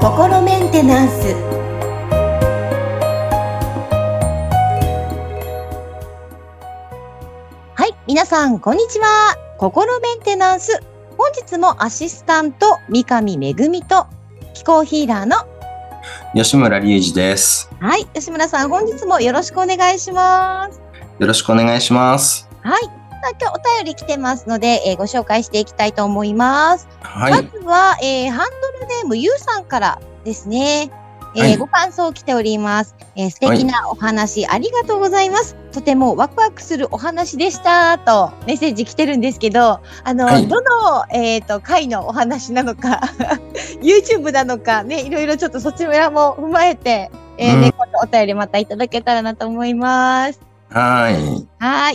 心メンテナンス。はい、皆さんこんにちは。心メンテナンス。本日もアシスタント三上恵と気候ヒーラーの吉村隆二です。はい、吉村さん本日もよろしくお願いします。よろしくお願いします。はい。今日お便り来てますので、ご紹介していきたいと思います。はい、まずは、ハンドルネームゆうさんからですね、はい、ご感想来ております。素敵なお話、はい、ありがとうございます。とてもワクワクするお話でしたとメッセージ来てるんですけど、はい、どの、回のお話なのかYouTube なのかね、いろいろちょっとそちらも踏まえて、このお便りまたいただけたらなと思います。はい。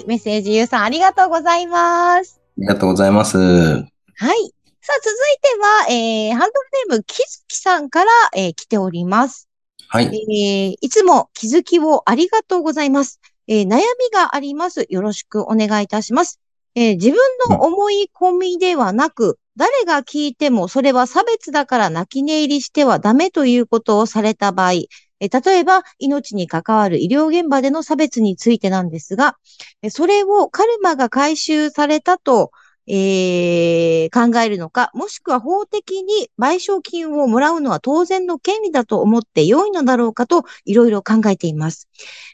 メッセージゆうさんありがとうございます。ありがとうございます。はい。さあ、続いては、ハンドルネームキズキさんから、来ております。はい。いつも気づきをありがとうございます。悩みがあります。よろしくお願いいたします。自分の思い込みではなく、誰が聞いてもそれは差別だから泣き寝入りしてはダメということをされた場合、例えば命に関わる医療現場での差別についてなんですが、それをカルマが回収されたと、考えるのか、もしくは法的に賠償金をもらうのは当然の権利だと思って良いのだろうかといろいろ考えています。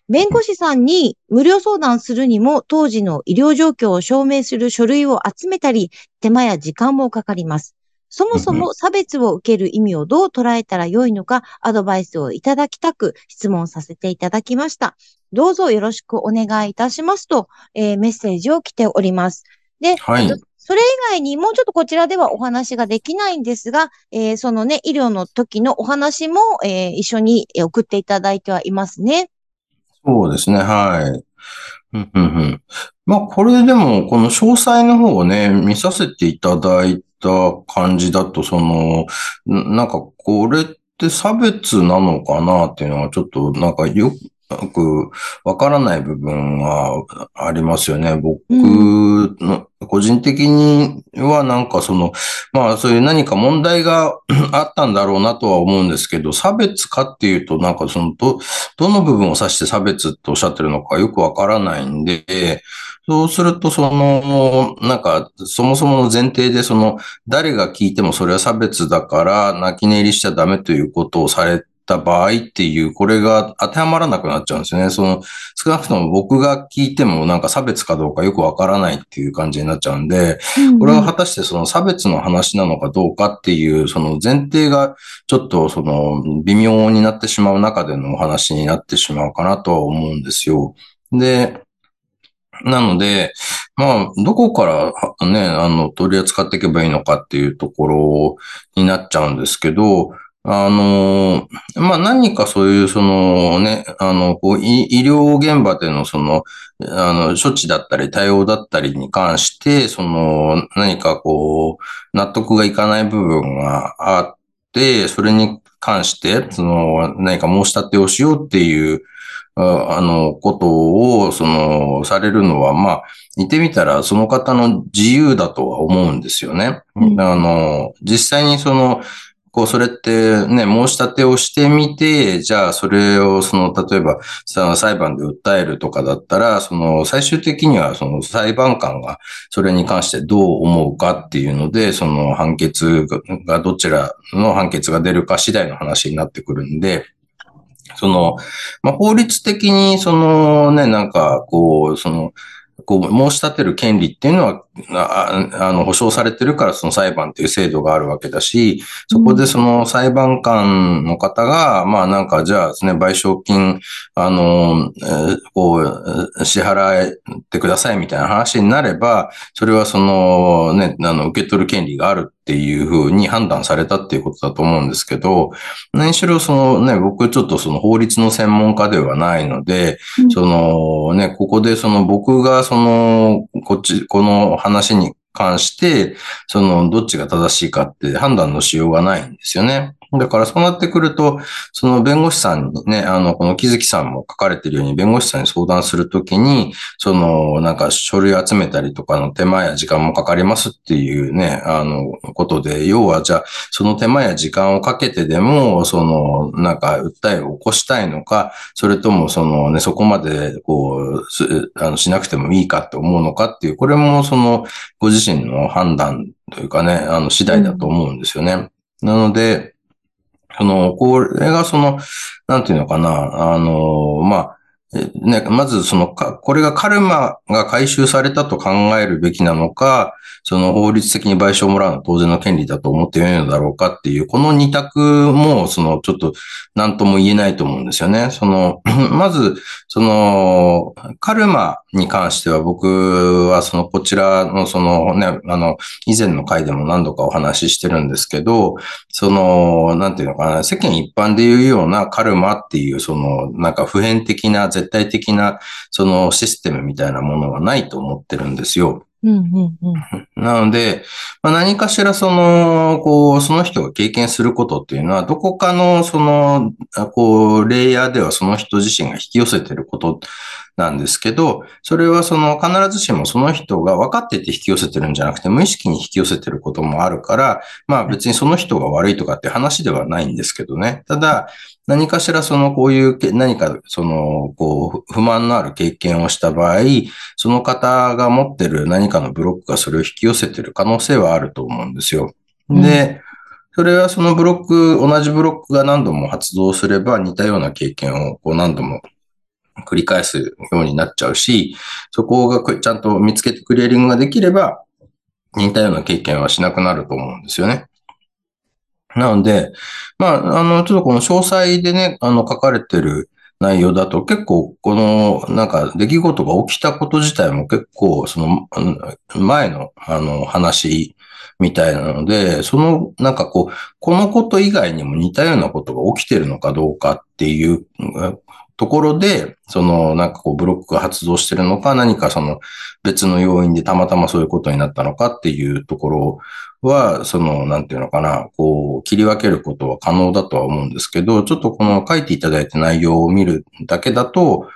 弁護士さんに無料相談するにも当時の医療状況を証明する書類を集めたり、手間や時間もかかります。そもそも差別を受ける意味をどう捉えたらよいのか、アドバイスをいただきたく質問させていただきました。どうぞよろしくお願いいたしますと、メッセージを来ております。で、はい、それ以外にもうちょっとこちらではお話ができないんですが、そのね、医療の時のお話も、一緒に送っていただいてはいますね。そうですね、はい。まあ、これでも、この詳細の方をね、見させていただいて、感じだと、なんかこれって差別なのかなっていうのはちょっとなんかよくわからない部分がありますよね。僕の個人的にはなんかまあそういう何か問題があったんだろうなとは思うんですけど、差別かっていうとなんかどの部分を指して差別とおっしゃってるのかよくわからないんで、そうすると、なんか、そもそもの前提で、誰が聞いてもそれは差別だから、泣き寝入りしちゃダメということをされた場合っていう、これが当てはまらなくなっちゃうんですよね。少なくとも僕が聞いてもなんか差別かどうかよくわからないっていう感じになっちゃうんで、これは果たして差別の話なのかどうかっていう、前提がちょっと微妙になってしまう中でのお話になってしまうかなとは思うんですよ。で、なので、まあ、どこからね、取り扱っていけばいいのかっていうところになっちゃうんですけど、まあ、何かそういう、医療現場での処置だったり対応だったりに関して、何か納得がいかない部分があって、それに関して、何か申し立てをしようっていう、ことを、されるのは、まあ、言ってみたら、その方の自由だとは思うんですよね。うん、実際にそれってね、申し立てをしてみて、じゃあ、それを、例えば、裁判で訴えるとかだったら、最終的には、裁判官が、それに関してどう思うかっていうので、判決が、どちらの判決が出るか次第の話になってくるんで、まあ、法律的に、なんか、申し立てる権利っていうのは、保障されてるから、裁判っていう制度があるわけだし、そこで裁判官の方が、まあなんか、じゃあですね、賠償金、支払ってくださいみたいな話になれば、それはね、受け取る権利があるっていうふうに判断されたっていうことだと思うんですけど、何しろね、僕ちょっと法律の専門家ではないので、ね、ここで僕がこの話に関して、どっちが正しいかって判断のしようがないんですよね。だからそうなってくると、その弁護士さんにね、この木月さんも書かれてるように、弁護士さんに相談するときに、なんか書類集めたりとかの手間や時間もかかりますっていうね、ことで、要はじゃあ、その手間や時間をかけてでも、なんか訴えを起こしたいのか、それともね、そこまで、しなくてもいいかって思うのかっていう、これもご自身の判断というかね、次第だと思うんですよね。なので、これがなんていうのかな、ね、まずこれがカルマが回収されたと考えるべきなのか、法律的に賠償をもらうのは当然の権利だと思ってよいのだろうかっていう、この二択も、ちょっと何とも言えないと思うんですよね。まず、カルマに関しては僕はこちらのね、以前の回でも何度かお話ししてるんですけど、なんていうのかな、世間一般でいうようなカルマっていう、なんか普遍的な絶対的なシステムみたいなものはないと思ってるんですよ。うんうんうん、なので、まあ、何かしらその人が経験することっていうのは、どこかのレイヤーではその人自身が引き寄せてることなんですけど、それは必ずしもその人が分かってて引き寄せてるんじゃなくて、無意識に引き寄せてることもあるから、まあ別にその人が悪いとかって話ではないんですけどね。ただ、何かしらこういう、何か不満のある経験をした場合、その方が持ってる何かのブロックがそれを引き寄せてる可能性はあると思うんですよ。で、それは同じブロックが何度も発動すれば似たような経験を何度も繰り返すようになっちゃうし、そこがちゃんと見つけてクリアリングができれば、似たような経験はしなくなると思うんですよね。なので、まあ、ちょっとこの詳細でね、書かれてる内容だと結構なんか出来事が起きたこと自体も結構前の話みたいなので、なんかこのこと以外にも似たようなことが起きてるのかどうかっていうところで、なんかブロックが発動してるのか、何か別の要因でたまたまそういうことになったのかっていうところは、なんていうのかな、切り分けることは可能だとは思うんですけど、ちょっと書いていただいた内容を見るだけだと、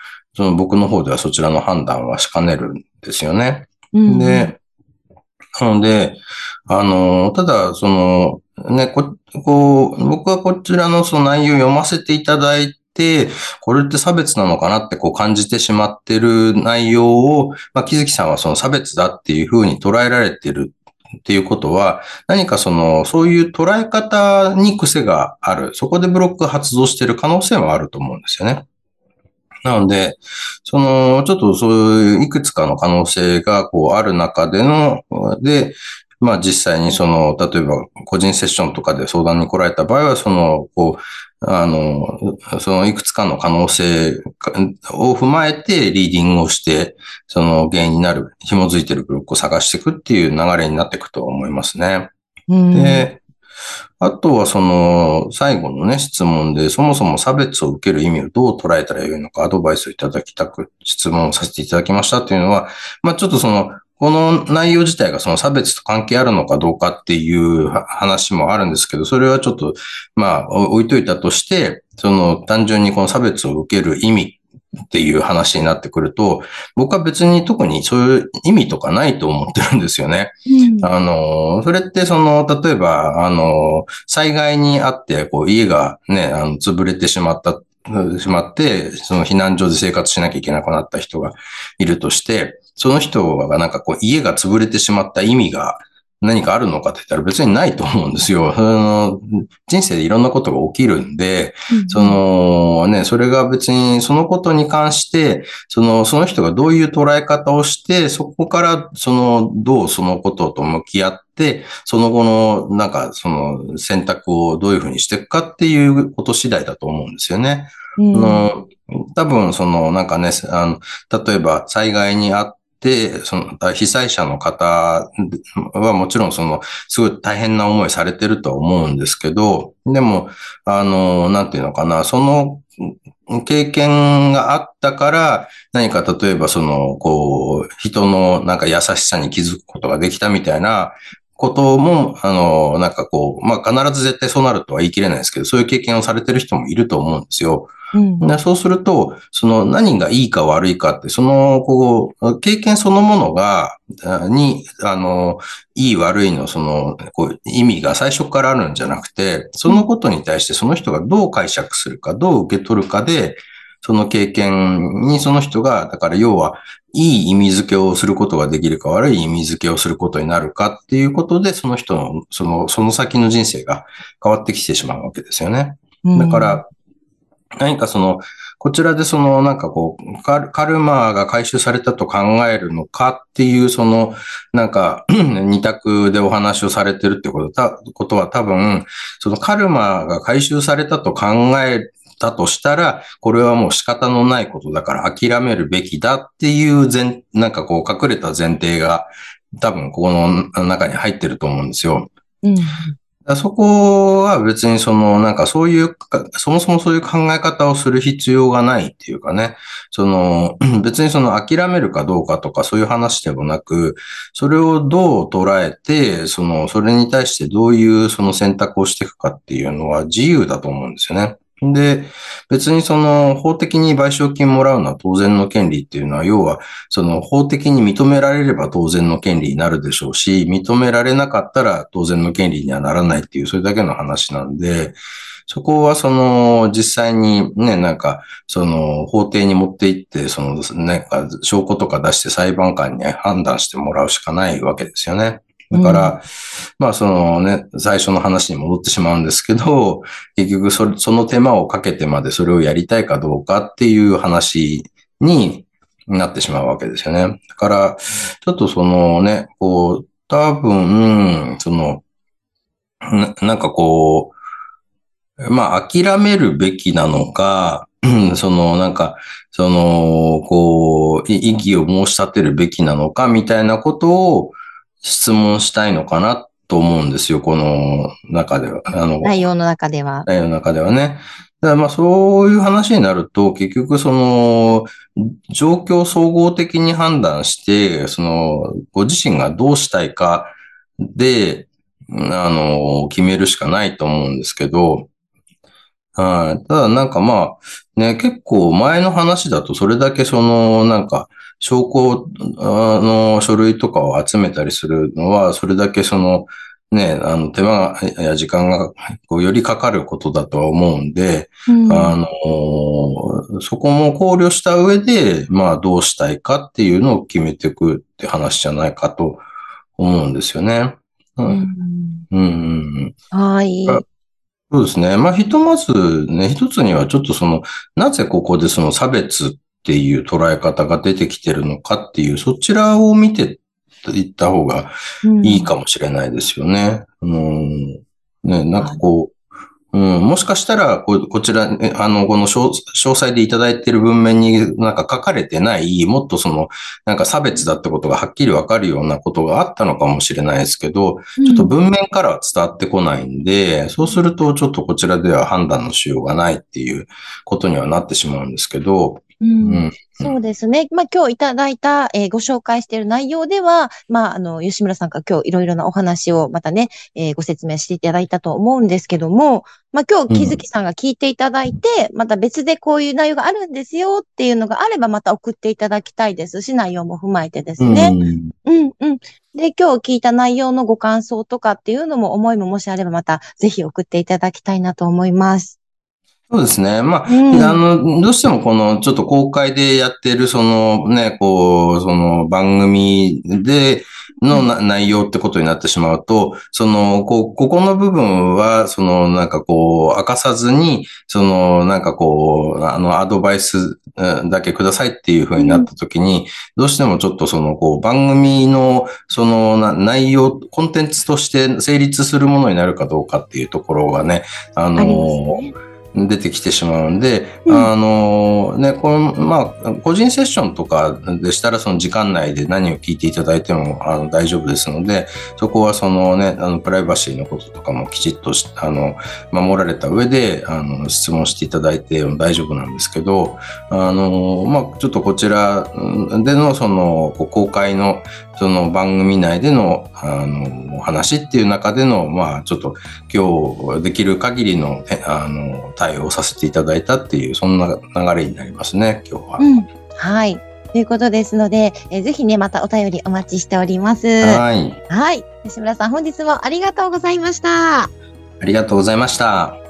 僕の方ではそちらの判断はしかねるんですよね。うん、で、なので、ただ、ね、僕はこちらの内容を読ませていただいて、これって差別なのかなって感じてしまってる内容を、まあ、木月さんは差別だっていうふうに捉えられてるっていうことは、何かそういう捉え方に癖がある。そこでブロック発動してる可能性はあると思うんですよね。なので、ちょっとそういういくつかの可能性がある中でまあ実際に例えば個人セッションとかで相談に来られた場合は、いくつかの可能性を踏まえてリーディングをして、原因になる、紐づいてるブロックを探していくっていう流れになっていくと思いますね。で、あとは最後のね、質問で、そもそも差別を受ける意味をどう捉えたらよいのか、アドバイスをいただきたく、質問をさせていただきましたっていうのは、まあちょっとこの内容自体が差別と関係あるのかどうかっていう話もあるんですけど、それはちょっと、まあ、置いといたとして、単純にこの差別を受ける意味っていう話になってくると、僕は別に特にそういう意味とかないと思ってるんですよね。うん、それって例えば、災害にあって、家がね、潰れてしまって、避難所で生活しなきゃいけなくなった人がいるとして、その人がなんか家が潰れてしまった意味が何かあるのかって言ったら別にないと思うんですよ。人生でいろんなことが起きるんで、うん、ね、それが別にそのことに関して、その人がどういう捉え方をして、そこからどうそのことと向き合って、その後のなんか選択をどういうふうにしていくかっていうこと次第だと思うんですよね。うん、多分なんかね、例えば災害にあって、で、被災者の方はもちろんすごい大変な思いされてるとは思うんですけど、でも、なんていうのかな、経験があったから、何か例えば人のなんか優しさに気づくことができたみたいな、ことも、なんかこう、まあ、必ず絶対そうなるとは言い切れないですけど、そういう経験をされてる人もいると思うんですよ。うん、でそうすると、その何がいいか悪いかって、その、こう、経験そのものが、いい悪いの、その、こう、意味が最初からあるんじゃなくて、そのことに対してその人がどう解釈するか、どう受け取るかで、その経験にその人が、だから要は、いい意味付けをすることができるか、悪い意味付けをすることになるかっていうことで、その人の、その先の人生が変わってきてしまうわけですよね。だから、何かその、こちらでその、なんかこう、カルマが回収されたと考えるのかっていう、その、なんか、二択でお話をされてるってことは多分、そのカルマが回収されたと考える、だとしたら、これはもう仕方のないことだから諦めるべきだっていうなんかこう隠れた前提が多分この中に入ってると思うんですよ。うん、そこは別にそのなんかそういう、そもそもそういう考え方をする必要がないっていうかね、その別にその諦めるかどうかとかそういう話でもなく、それをどう捉えて、それに対してどういうその選択をしていくかっていうのは自由だと思うんですよね。で、別にその法的に賠償金もらうのは当然の権利っていうのは、要はその法的に認められれば当然の権利になるでしょうし、認められなかったら当然の権利にはならないっていう、それだけの話なんで、そこはその実際にね、なんかその法廷に持って行って、そのなんか証拠とか出して裁判官に判断してもらうしかないわけですよね。だから、うん、まあそのね、最初の話に戻ってしまうんですけど、結局その手間をかけてまでそれをやりたいかどうかっていう話になってしまうわけですよね。だから、ちょっとそのね、こう、多分、その、なんかこう、まあ諦めるべきなのか、そのなんか、その、こう、異議を申し立てるべきなのかみたいなことを、質問したいのかなと思うんですよ、この中では。内容の中では。内容の中ではね。だからまあそういう話になると、結局その、状況を総合的に判断して、その、ご自身がどうしたいかで、決めるしかないと思うんですけど、はい。ただなんかまあ、ね、結構前の話だとそれだけその、なんか、証拠の書類とかを集めたりするのは、それだけその、ね、手間や時間がこうよりかかることだとは思うんで、うん、そこも考慮した上で、まあどうしたいかっていうのを決めていくって話じゃないかと思うんですよね。うん。うん。はい。そうですね。まあ、ひとまずね、一つにはちょっとその、なぜここでその差別っていう捉え方が出てきてるのかっていう、そちらを見ていった方がいいかもしれないですよね。うん、ね、なんかこう、うん、もしかしたらこちら、この詳細でいただいている文面になんか書かれてない、もっとその、なんか差別だってことがはっきりわかるようなことがあったのかもしれないですけど、ちょっと文面からは伝わってこないんで、そうするとちょっとこちらでは判断のしようがないっていうことにはなってしまうんですけど、うんうん、そうですね。まあ、今日いただいた、ご紹介している内容では、まあ、吉村さんから今日いろいろなお話をまたね、ご説明していただいたと思うんですけども、まあ、今日、kizukiさんが聞いていただいて、また別でこういう内容があるんですよっていうのがあれば、また送っていただきたいですし、内容も踏まえてですね。うんうん。で、今日聞いた内容のご感想とかっていうのも、思いももしあれば、またぜひ送っていただきたいなと思います。そうですね。まあ、うん、どうしてもこの、ちょっと公開でやってる、そのね、こう、その番組での内容ってことになってしまうと、その、ここの部分は、その、なんかこう、明かさずに、その、なんかこう、アドバイスだけくださいっていう風になった時に、どうしてもちょっとその、こう、番組の、その、内容、コンテンツとして成立するものになるかどうかっていうところがね、ありますね。出てきてしまうんで、個人セッションとかでしたらその時間内で何を聞いていただいても大丈夫ですので、そこはその、ね、プライバシーのこととかもきちっと守られた上で質問していただいても大丈夫なんですけど、ちょっとこちらでの、 その公開の、 その番組内での、 お話っていう中での、ちょっと今日できる限りの、 対応させていただいたっていう、そんな流れになりますね今日は、はいということですので、ぜひねまたお便りお待ちしております。はい、吉村さん本日もありがとうございました。ありがとうございました。